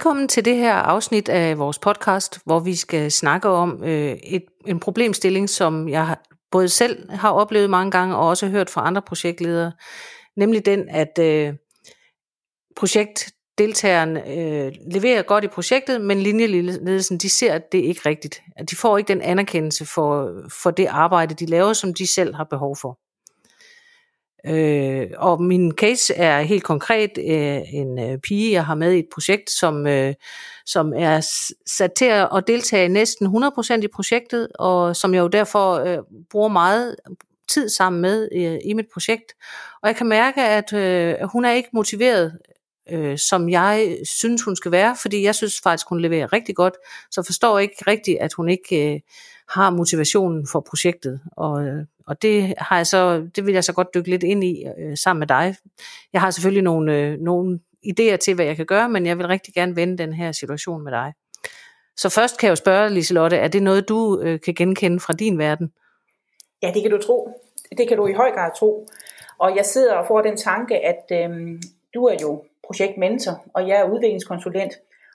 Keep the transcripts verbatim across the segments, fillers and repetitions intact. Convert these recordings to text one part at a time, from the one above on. Velkommen til det her afsnit af vores podcast, hvor vi skal snakke om øh, et, en problemstilling, som jeg både selv har oplevet mange gange, og også hørt fra andre projektledere, nemlig den, at øh, projektdeltageren øh, leverer godt i projektet, men linjeledelsen, de ser, at det ikke er rigtigt. At de får ikke den anerkendelse for, for det arbejde, de laver, som de selv har behov for. Øh, og min case er helt konkret øh, en øh, pige, jeg har med i et projekt, som, øh, som er sat til at deltage næsten hundrede procent i projektet, og som jeg jo derfor øh, bruger meget tid sammen med øh, i mit projekt. Og jeg kan mærke, at øh, hun er ikke motiveret, øh, som jeg synes, hun skal være, fordi jeg synes faktisk, hun leverer rigtig godt, så forstår jeg ikke rigtigt, at hun ikke øh, har motivationen for projektet, og øh, Og det, har jeg så, det vil jeg så godt dykke lidt ind i øh, sammen med dig. Jeg har selvfølgelig nogle, øh, nogle idéer til, hvad jeg kan gøre, men jeg vil rigtig gerne vende den her situation med dig. Så først kan jeg jo spørge, Liselotte, er det noget, du øh, kan genkende fra din verden? Ja, det kan du tro. Det kan du i høj grad tro. Og jeg sidder og får den tanke, at øh, du er jo projektmentor, og jeg er udviklingskonsulent.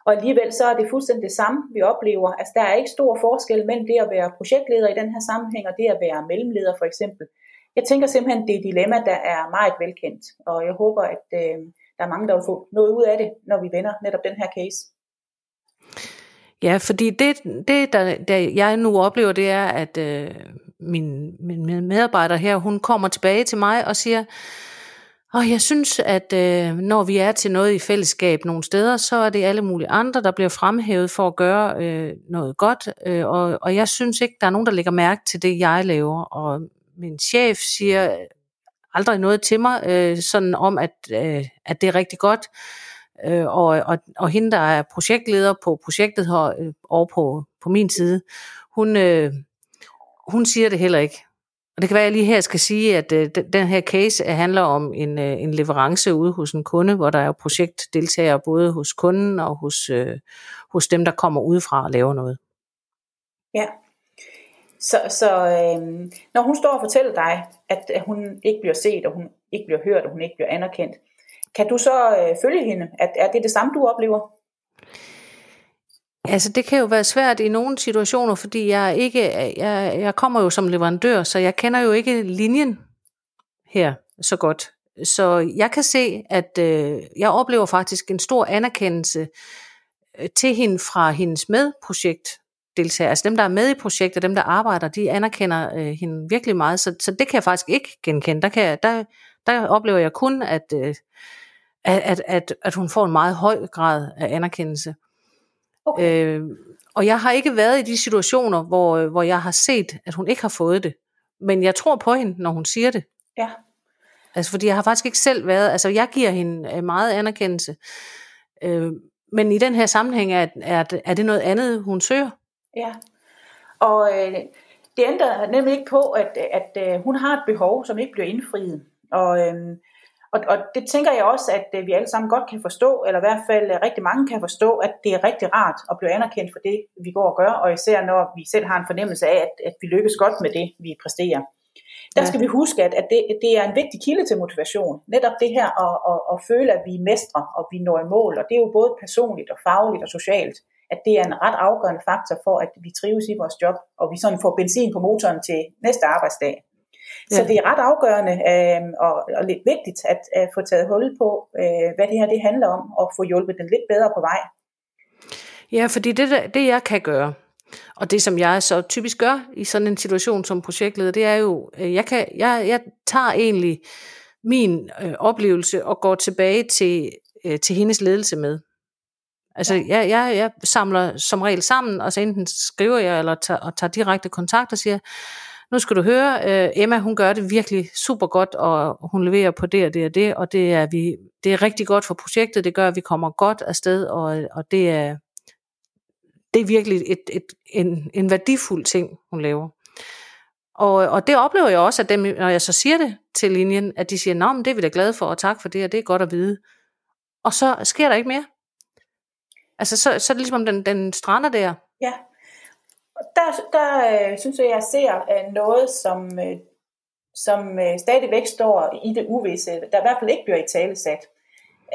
Og alligevel så er det fuldstændig det samme, vi oplever. Altså der er ikke stor forskel mellem det at være projektleder i den her sammenhæng, og det at være mellemleder for eksempel. Jeg tænker simpelthen, det er et dilemma, der er meget velkendt. Og jeg håber, at øh, der er mange, der vil få noget ud af det, når vi vender netop den her case. Ja, fordi det, det der, der jeg nu oplever, det er, at øh, min, min medarbejder her, hun kommer tilbage til mig og siger... Og jeg synes, at øh, når vi er til noget i fællesskab nogle steder, så er det alle mulige andre, der bliver fremhævet for at gøre øh, noget godt. Øh, og, og jeg synes ikke, der er nogen, der lægger mærke til det, jeg laver. Og min chef siger aldrig noget til mig, øh, sådan om, at, øh, at det er rigtig godt. Øh, og, og, og hende, der er projektleder på projektet her, øh, over på, på min side, hun, øh, hun siger det heller ikke. Og det kan være, at jeg lige her skal sige, at øh, den her case handler om en, øh, en leverance ude hos en kunde, hvor der er projektdeltagere både hos kunden og hos, øh, hos dem, der kommer udefra og laver noget. Ja, så, så øh, når hun står og fortæller dig, at hun ikke bliver set, og hun ikke bliver hørt, og hun ikke bliver anerkendt, kan du så øh, følge hende? At, er det det samme, du oplever? Altså det kan jo være svært i nogle situationer, fordi jeg ikke, jeg, jeg kommer jo som leverandør, så jeg kender jo ikke linjen her så godt. Så jeg kan se, at øh, jeg oplever faktisk en stor anerkendelse til hende fra hendes medprojektdeltagere. Altså dem, der er med i projektet, dem, der arbejder, de anerkender øh, hende virkelig meget. Så, så det kan jeg faktisk ikke genkende. Der, kan jeg, der, der oplever jeg kun, at, øh, at, at, at hun får en meget høj grad af anerkendelse. Okay. Øh, og jeg har ikke været i de situationer, hvor, hvor jeg har set, at hun ikke har fået det. Men jeg tror på hende, når hun siger det. Ja. Altså, fordi jeg har faktisk ikke selv været... Altså, jeg giver hende meget anerkendelse. Øh, men i den her sammenhæng, er, er, er det noget andet, hun søger? Ja. Og øh, det ændrer nemlig ikke på, at, at øh, hun har et behov, som ikke bliver indfriet. Og... Øh, Og det tænker jeg også, at vi alle sammen godt kan forstå, eller i hvert fald rigtig mange kan forstå, at det er rigtig rart at blive anerkendt for det, vi går og gør, og især når vi selv har en fornemmelse af, at, at vi lykkes godt med det, vi præsterer. Der skal vi huske, at, at det, det er en vigtig kilde til motivation. Netop det her at, at, at føle, at vi er mestre, og vi når i mål, og det er jo både personligt og fagligt og socialt, at det er en ret afgørende faktor for, at vi trives i vores job, og vi sådan får benzin på motoren til næste arbejdsdag. Så det er ret afgørende øh, og, og lidt vigtigt at, at få taget hul på, øh, hvad det her det handler om, og få hjulpet den lidt bedre på vej. Ja, fordi det, det jeg kan gøre, og det som jeg så typisk gør i sådan en situation som projektleder, det er jo, jeg, kan, jeg, jeg tager egentlig min øh, oplevelse og går tilbage til, øh, til hendes ledelse med. Altså jeg, jeg, jeg samler som regel sammen, og så enten skriver jeg eller tager, og tager direkte kontakt og siger, nu skal du høre, Emma, hun gør det virkelig super godt, og hun leverer på det og det og det, og det er, vi, det er rigtig godt for projektet, det gør, at vi kommer godt afsted, og, og det, er, det er virkelig et, et, en, en værdifuld ting, hun laver. Og, og det oplever jeg også, at dem, når jeg så siger det til linjen, at de siger, nå, men det er vi da glade for, og tak for det, og det er godt at vide. Og så sker der ikke mere. Altså, så, så er det ligesom, den, den strander der. Ja. Der, der øh, synes jeg, jeg ser øh, noget, som, øh, som øh, stadigvæk står i det uvisse, der i hvert fald ikke bliver italesat.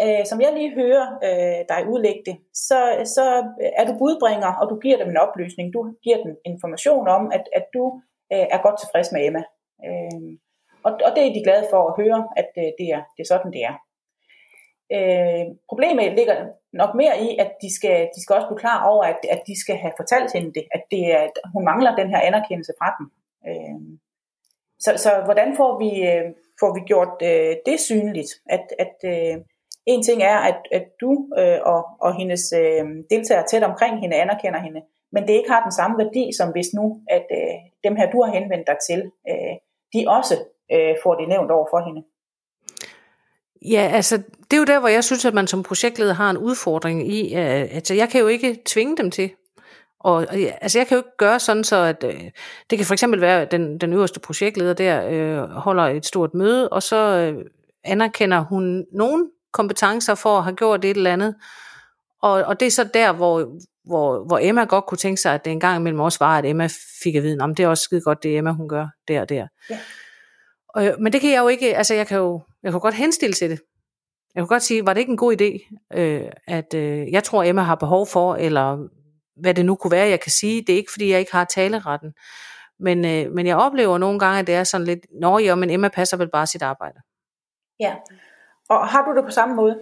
øh, som jeg lige hører øh, dig udlægge det, så, så er du budbringer, og du giver dem en oplysning. Du giver dem information om, at, at du øh, er godt tilfreds med Emma. Øh, og, og det er de glade for at høre, at øh, det, er, det er sådan, det er. Øh, problemet ligger nok mere i, at de skal, de skal også blive klar over, at, at de skal have fortalt hende det, at, det er, at hun mangler den her anerkendelse fra dem. Øh, så, så hvordan får vi, får vi gjort øh, det synligt? At, at øh, en ting er, at, at du øh, og, og hendes øh, deltagere tæt omkring hende anerkender hende, men det ikke har den samme værdi, som hvis nu, at øh, dem her, du har henvendt dig til, øh, de også øh, får det nævnt over for hende. Ja, altså, det er jo der, hvor jeg synes, at man som projektleder har en udfordring i, at altså, jeg kan jo ikke tvinge dem til. Og altså, jeg kan jo ikke gøre sådan, så at øh, det kan for eksempel være, at den, den øverste projektleder der øh, holder et stort møde, og så øh, anerkender hun nogle kompetencer for at have gjort et eller andet. Og, og det er så der, hvor, hvor, hvor Emma godt kunne tænke sig, at det en gang imellem også var, at Emma fik at vide, om det er også skide godt, det Emma hun gør der og der. Ja. Og, men det kan jeg jo ikke, altså jeg kan jo jeg kan godt henstille til det. Jeg kan godt sige, var det ikke en god idé, øh, at øh, jeg tror Emma har behov for, eller hvad det nu kunne være, jeg kan sige. Det er ikke, fordi jeg ikke har taleretten. Men, øh, men jeg oplever nogle gange, at det er sådan lidt, nå jo, men Emma passer vel bare sit arbejde. Ja, og har du det på samme måde?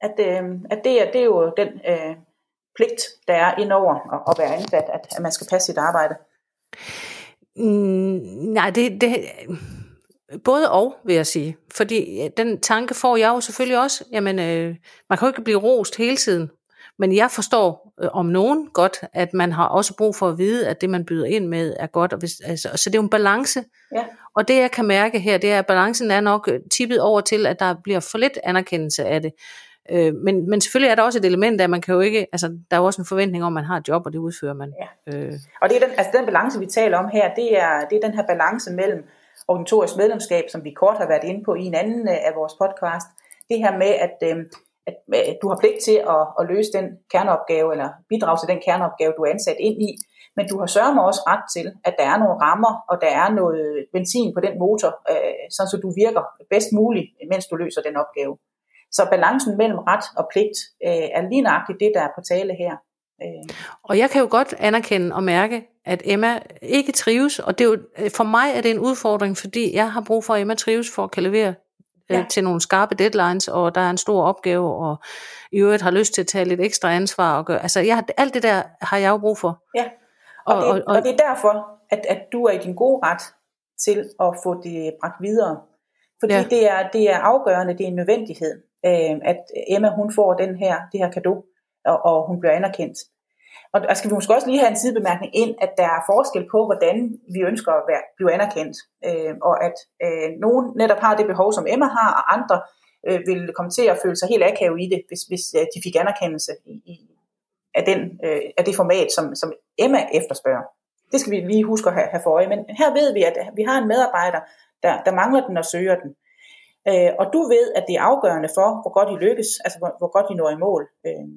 At, øh, at det, er, det er jo den øh, pligt, der er indover at, at være ansat, at, at man skal passe sit arbejde. Mm, nej, det... det både og, vil jeg sige. Fordi den tanke får jeg jo selvfølgelig også. Jamen, øh, man kan jo ikke blive rost hele tiden. Men jeg forstår øh, om nogen godt, at man har også brug for at vide, at det, man byder ind med, er godt. Og hvis, altså, så det er jo en balance. Ja. Og det, jeg kan mærke her, det er, at balancen er nok tippet over til, at der bliver for lidt anerkendelse af det. Øh, men, men selvfølgelig er der også et element af, at man kan jo ikke, altså, der er jo også en forventning om, at man har et job, og det udfører man. Ja. Øh. Og det er den, altså, den balance, vi taler om her, det er, det er den her balance mellem organisatorisk medlemskab, som vi kort har været inde på i en anden af vores podcast. Det her med, at, at du har pligt til at, at løse den kerneopgave, eller bidrage til den kerneopgave, du er ansat ind i, men du har sørme også ret til, at der er nogle rammer, og der er noget benzin på den motor, sådan så du virker bedst muligt, mens du løser den opgave. Så balancen mellem ret og pligt er lige nøjagtigt det, der er på tale her. Og jeg kan jo godt anerkende og mærke, at Emma ikke trives, og det er jo, for mig er det en udfordring, fordi jeg har brug for, at Emma trives for at kan levere ja. øh, til nogle skarpe deadlines, og der er en stor opgave, og i øvrigt har lyst til at tage lidt ekstra ansvar. Og gøre, altså jeg, alt det der har jeg jo brug for. Ja, og, og, det, og, og, og det er derfor, at, at du er i din gode ret til at få det bragt videre. Fordi ja. det, er, det er afgørende, det er en nødvendighed, øh, at Emma hun får den her, det her cadeau, og, og hun bliver anerkendt. Og skal vi måske også lige have en sidebemærkning ind, at der er forskel på, hvordan vi ønsker at være, blive anerkendt. Øh, og at øh, nogen netop har det behov, som Emma har, og andre øh, vil komme til at føle sig helt akavet i det, hvis, hvis øh, de fik anerkendelse i, i, af, den, øh, af det format, som, som Emma efterspørger. Det skal vi lige huske at have, have for øje. Men her ved vi, at vi har en medarbejder, der, der mangler den og søger den. Øh, og du ved, at det er afgørende for, hvor godt I lykkes, altså hvor, hvor godt I når i mål. Øh,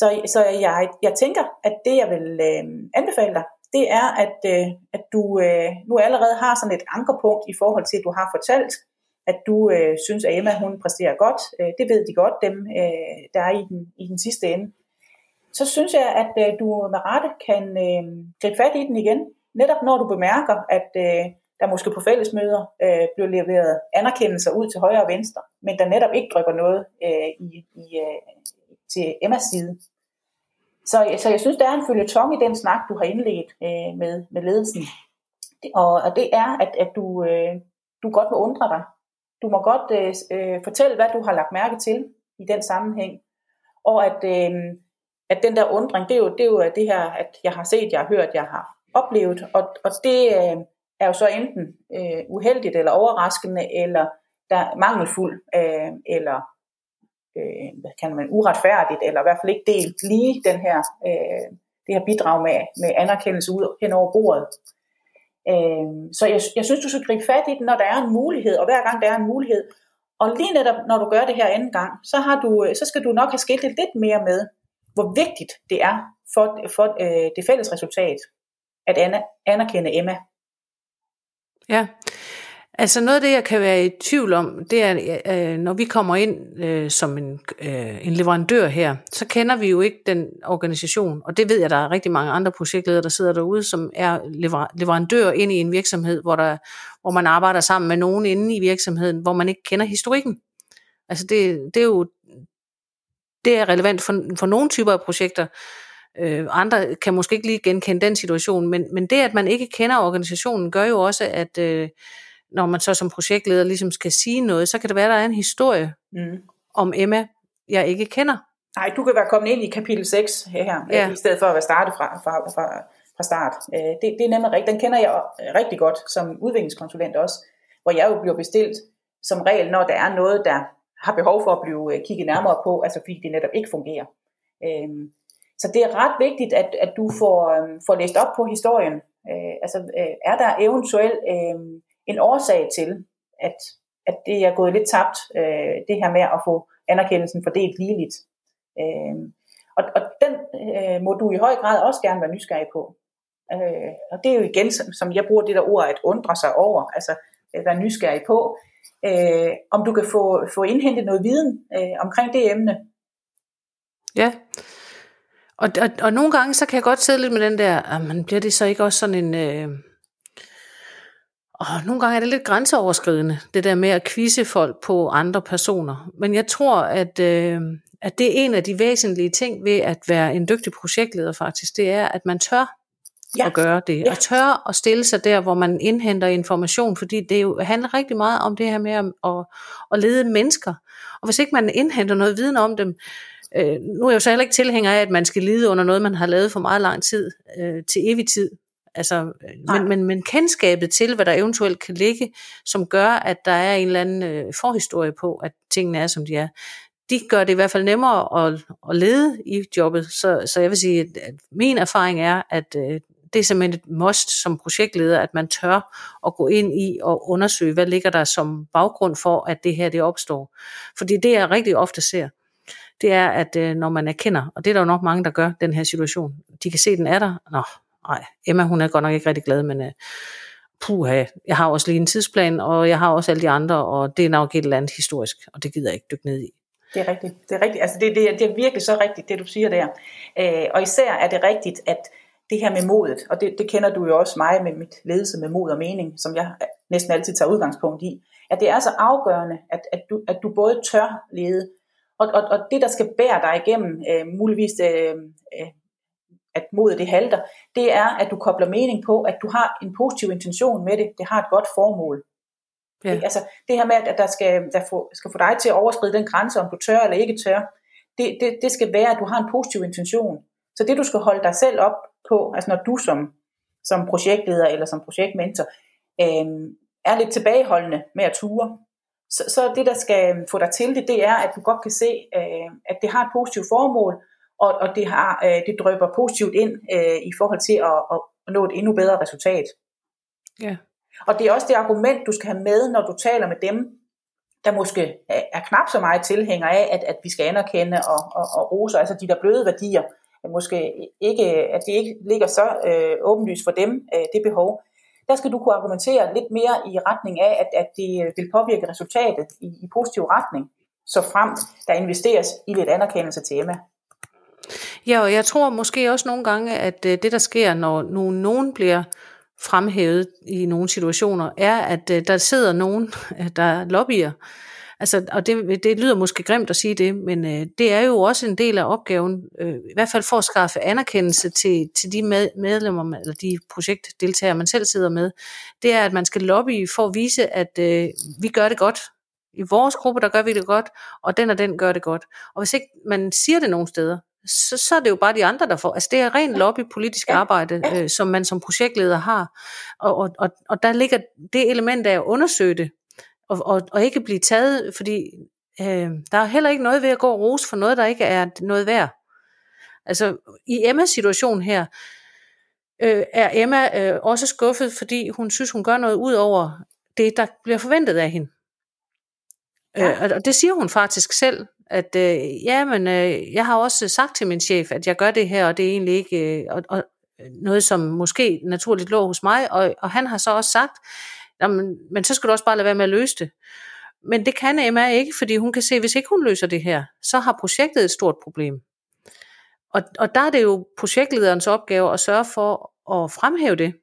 Så, så jeg, jeg tænker, at det jeg vil øh, anbefale dig, det er, at, øh, at du øh, nu allerede har sådan et ankerpunkt i forhold til, at du har fortalt, at du øh, synes, at Emma hun præsterer godt. Øh, det ved de godt, dem øh, der er i den, i den sidste ende. Så synes jeg, at øh, du med rette kan øh, gribe fat i den igen, netop når du bemærker, at øh, der måske på fællesmøder øh, bliver leveret anerkendelser ud til højre og venstre, men der netop ikke drypper noget øh, i, i øh, til Emmas side. Så, så jeg synes, der er en føljeton i den snak, du har indledt øh, med, med ledelsen. Og, og det er, at, at du, øh, du godt må undre dig. Du må godt øh, fortælle, hvad du har lagt mærke til i den sammenhæng. Og at, øh, at den der undring, det er, jo, det er jo det her, at jeg har set, jeg har hørt, jeg har oplevet. Og, og det øh, er jo så enten øh, uheldigt, eller overraskende, eller der, mangelfuld, øh, eller Øh, kan man uretfærdigt, eller i hvert fald ikke delt lige den her, øh, det her bidrag med, med anerkendelse ud hen over bordet. Øh, så jeg, jeg synes, du skal gribe fat i den, når der er en mulighed, og hver gang der er en mulighed. Og lige netop, når du gør det her anden gang, så, har du, så skal du nok have skiltet lidt mere med, hvor vigtigt det er for, for øh, det fælles resultat, at anerkende Emma. Ja, Altså noget af det, jeg kan være i tvivl om, det er, øh, når vi kommer ind øh, som en, øh, en leverandør her, så kender vi jo ikke den organisation, og det ved jeg, der er rigtig mange andre projektledere, der sidder derude, som er lever- leverandør ind i en virksomhed, hvor, der, hvor man arbejder sammen med nogen inde i virksomheden, hvor man ikke kender historikken. Altså det, det er jo det er relevant for, for nogle typer af projekter. Øh, andre kan måske ikke lige genkende den situation, men, men det, at man ikke kender organisationen, gør jo også, at øh, når man så som projektleder ligesom skal sige noget, så kan det være, der er en historie mm. om Emma, jeg ikke kender. Nej, du kan være kommet ind i kapitel seks her, ja. I stedet for at være startet fra, fra, fra, fra start. Det, det er nemlig rigtigt. Den kender jeg rigtig godt som udviklingskonsulent også, hvor jeg jo bliver bestilt som regel, når der er noget, der har behov for at blive kigget nærmere på, altså fordi det netop ikke fungerer. Så det er ret vigtigt, at, at du får, får læst op på historien. Altså er der eventuelt en årsag til, at, at det er gået lidt tabt, øh, det her med at få anerkendelsen fordelt ligeligt. Øh, og, og den øh, må du i høj grad også gerne være nysgerrig på. Øh, og det er jo igen, som, som jeg bruger det der ord, at undre sig over, altså at være nysgerrig på, øh, om du kan få, få indhentet noget viden øh, omkring det emne. Ja, og, og, og nogle gange, så kan jeg godt sidde lidt med den der, men bliver det så ikke også sådan en... Øh Og nogle gange er det lidt grænseoverskridende, det der med at quizze folk på andre personer. Men jeg tror, at, øh, at det er en af de væsentlige ting ved at være en dygtig projektleder faktisk, det er, at man tør ja. At gøre det. Ja. Og tør at stille sig der, hvor man indhenter information, fordi det jo handler rigtig meget om det her med at, at, at lede mennesker. Og hvis ikke man indhenter noget viden om dem, øh, nu er jeg jo så heller ikke tilhænger af, at man skal lide under noget, man har lavet for meget lang tid, øh, til evig tid. Altså, men, men, men kendskabet til, hvad der eventuelt kan ligge, som gør, at der er en eller anden øh, forhistorie på, at tingene er, som de er, de gør det i hvert fald nemmere at, at lede i jobbet. Så, så jeg vil sige, at, at min erfaring er, at øh, det er simpelthen et must som projektleder, at man tør at gå ind i og undersøge, hvad ligger der som baggrund for, at det her det opstår. Fordi det, jeg rigtig ofte ser, det er, at øh, når man erkender, og det er der jo nok mange, der gør, den her situation, de kan se, den er der, nå, nej, Emma hun er godt nok ikke rigtig glad, men uh, puha, jeg har også lige en tidsplan, og jeg har også alle de andre, og det er nok et eller andet historisk, og det gider jeg ikke dykke ned i. Det er rigtigt, det er rigtigt. Altså det, det, det er virkelig så rigtigt, det du siger der. Øh, og især er det rigtigt, at det her med modet, og det, det kender du jo også mig med mit ledelse med mod og mening, som jeg næsten altid tager udgangspunkt i, at det er så afgørende, at, at, du, at du både tør lede, og, og, og det der skal bære dig igennem, øh, muligvis øh, øh, at modet det halter, det er, at du kobler mening på, at du har en positiv intention med det, det har et godt formål. Ja. Det, altså det her med, at der, skal, der få, skal få dig til at overskride den grænse, om du tør eller ikke tør, det, det, det skal være, at du har en positiv intention. Så det du skal holde dig selv op på, altså når du som, som projektleder eller som projektmentor, øh, er lidt tilbageholdende med at ture, så, så det der skal få dig til det, det er, at du godt kan se, øh, at det har et positivt formål, og, og det, har, øh, det drøber positivt ind øh, i forhold til at, at, at nå et endnu bedre resultat. Ja. Og det er også det argument, du skal have med, når du taler med dem, der måske er, er knap så meget tilhænger af, at, at vi skal anerkende og, og, og rose, altså de der bløde værdier, at, måske ikke, at det ikke ligger så øh, åbenlyst for dem, øh, det behov. Der skal du kunne argumentere lidt mere i retning af, at, at det vil påvirke resultatet i, i positiv retning, så fremt der investeres i lidt anerkendelse til Emma. Ja, og jeg tror måske også nogle gange, at det der sker, når nogen bliver fremhævet i nogle situationer, er, at der sidder nogen, der lobbyer. Altså, og det, det lyder måske grimt at sige det, men det er jo også en del af opgaven, i hvert fald for at skaffe anerkendelse til, til de medlemmer, eller de projektdeltagere, man selv sidder med. Det er, at man skal lobbye for at vise, at øh, vi gør det godt. I vores gruppe, der gør vi det godt, og den og den gør det godt. Og hvis ikke man siger det nogen steder, Så, så er det jo bare de andre, der får. Altså det er rent lobbypolitisk arbejde, øh, som man som projektleder har. Og, og, og der ligger det element af at undersøge det, og, og, og ikke blive taget, fordi øh, der er heller ikke noget ved at gå og rose for noget, der ikke er noget værd. Altså i Emmas situation her, øh, er Emma øh, også skuffet, fordi hun synes, hun gør noget ud over det, der bliver forventet af hende. Ja. Øh, og det siger hun faktisk selv, at øh, ja, men øh, jeg har også sagt til min chef, at jeg gør det her, og det er egentlig ikke øh, og, og noget, som måske naturligt lå hos mig, og, og han har så også sagt, Jamen, men så skal du også bare lade være med at løse det. Men det kan Emma ikke, fordi hun kan se, hvis ikke hun løser det her, så har projektet et stort problem. Og, og der er det jo projektlederens opgave at sørge for at fremhæve det.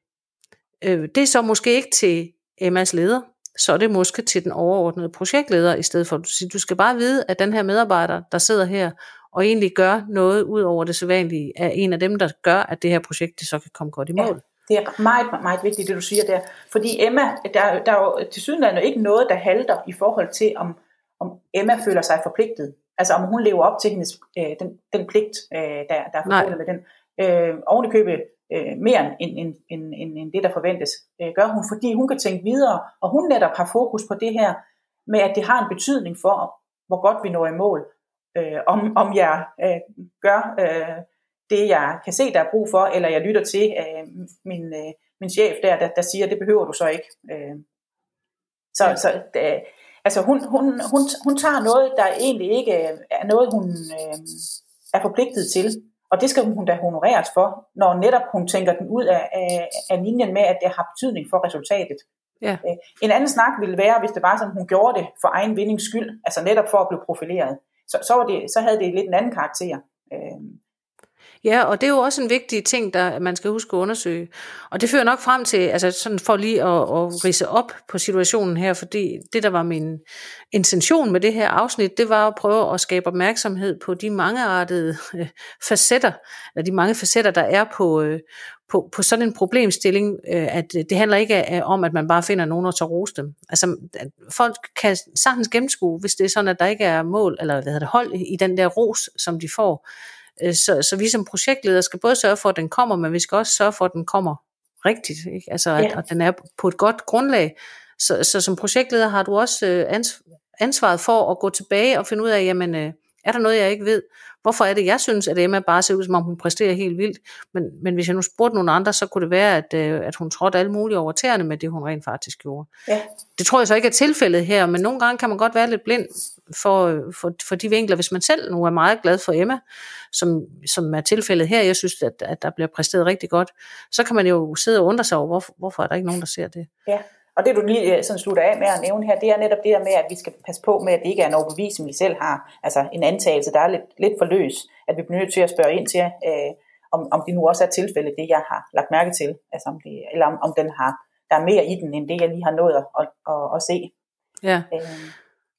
Det er så måske ikke til Emmas leder, så er det måske til den overordnede projektleder i stedet for. Du skal bare vide, at den her medarbejder, der sidder her og egentlig gør noget ud over det sædvanlige, er en af dem, der gør, at det her projekt det så kan komme godt i mål. Ja. Det er meget, meget vigtigt, det du siger der. Fordi Emma, der, der er jo tilsyneladende ikke noget, der halter i forhold til, om, om Emma føler sig forpligtet. Altså om hun lever op til hendes, øh, den, den pligt, øh, der, der er forbundet med den. Øh, oven i købet øh, mere end, end, end, end, end det, der forventes, øh, gør hun. Fordi hun kan tænke videre, og hun netop har fokus på det her, med at det har en betydning for, hvor godt vi når i mål. Øh, om, om jeg øh, gør... Øh, det jeg kan se, der er brug for, eller jeg lytter til øh, min, øh, min chef der, der, der siger, det behøver du så ikke. Øh. Så, ja. så øh, altså hun, hun, hun, hun tager noget, der egentlig ikke er noget, hun øh, er forpligtet til, og det skal hun da honoreres for, når netop hun tænker den ud af, af, af linjen med, at det har betydning for resultatet. Ja. Øh, en anden snak ville være, hvis det var sådan, hun gjorde det for egen vindings skyld, altså netop for at blive profileret, så, så, var det, så havde det lidt en anden karakter. Øh. Ja, og det er jo også en vigtig ting, der man skal huske at undersøge. Og det fører nok frem til, altså sådan for lige at, at ridse op på situationen her, fordi det, der var min intention med det her afsnit, det var at prøve at skabe opmærksomhed på de mangeartede øh, facetter, eller de mange facetter, der er på, øh, på, på sådan en problemstilling, øh, at det handler ikke om, at man bare finder nogen og så rose dem. Altså, folk kan sagtens gennemskue, hvis det er sådan, at der ikke er mål, eller hvad hedder det, hold i den der ros, som de får. Så, så vi som projektledere skal både sørge for, at den kommer, men vi skal også sørge for, at den kommer rigtigt, ikke? Altså, at, ja. At den er på et godt grundlag. Så, så som projektleder har du også ansvaret for at gå tilbage og finde ud af, jamen, er der noget, jeg ikke ved? Hvorfor er det, jeg synes, at Emma bare ser ud, som om hun præsterer helt vildt? Men, men hvis jeg nu spurgte nogle andre, så kunne det være, at, at hun trådte alle mulige over tæerne med det, hun rent faktisk gjorde. Ja. Det tror jeg så ikke er tilfældet her, men nogle gange kan man godt være lidt blind for, for, for de vinkler. Hvis man selv nu er meget glad for Emma, som, som er tilfældet her, jeg synes, at, at der bliver præsteret rigtig godt, så kan man jo sidde og undre sig over, hvorfor, hvorfor er der ikke nogen, der ser det? Ja. Og det du lige sådan slutter af med at nævne her, det er netop det der med, at vi skal passe på med, at det ikke er en overbevisning, vi selv har. Altså en antagelse, der er lidt, lidt for løs, at vi bliver nødt til at spørge ind til, øh, om, om det nu også er tilfældet, det jeg har lagt mærke til, altså om det, eller om, om den har, der er mere i den, end det jeg lige har nået at, at, at, at se. Ja. Øh.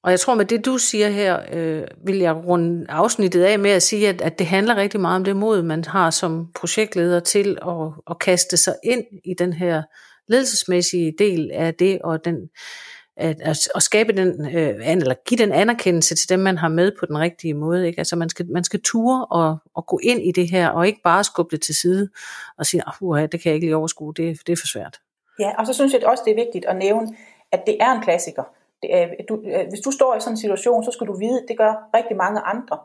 Og jeg tror med det du siger her, øh, vil jeg runde afsnittet af med at sige, at, at det handler rigtig meget om det mod, man har som projektleder til at, at kaste sig ind i den her ledelsesmæssige del af det, og den, at, at skabe den, eller give den anerkendelse til dem, man har med på den rigtige måde, ikke? Altså man skal, man skal ture og, og gå ind i det her, og ikke bare skubbe det til side, og sige, uha, det kan jeg ikke lige overskue, det, det er for svært. Ja, og så synes jeg også, det er vigtigt at nævne, at det er en klassiker. Det er, du, hvis du står i sådan en situation, så skal du vide, at det gør rigtig mange andre.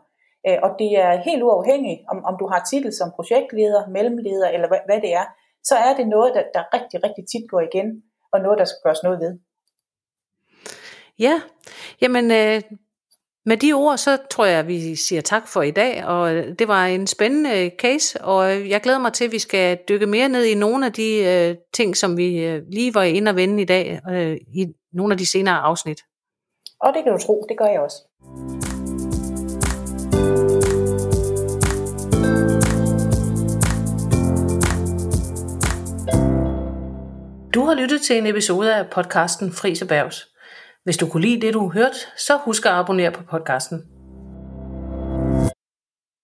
Og det er helt uafhængigt, om, om du har titel som projektleder, mellemleder, eller hvad, hvad det er, så er det noget, der, der rigtig, rigtig tit går igen, og noget, der skal gøres noget ved. Ja, jamen øh, med de ord, så tror jeg, at vi siger tak for i dag, og det var en spændende case, og jeg glæder mig til, at vi skal dykke mere ned i nogle af de øh, ting, som vi øh, lige var inde og vende i dag, øh, i nogle af de senere afsnit. Og det kan du tro, det gør jeg også. Du har lyttet til en episode af podcasten Frisebærs. Hvis du kunne lide det, du hørte, så husk at abonnere på podcasten.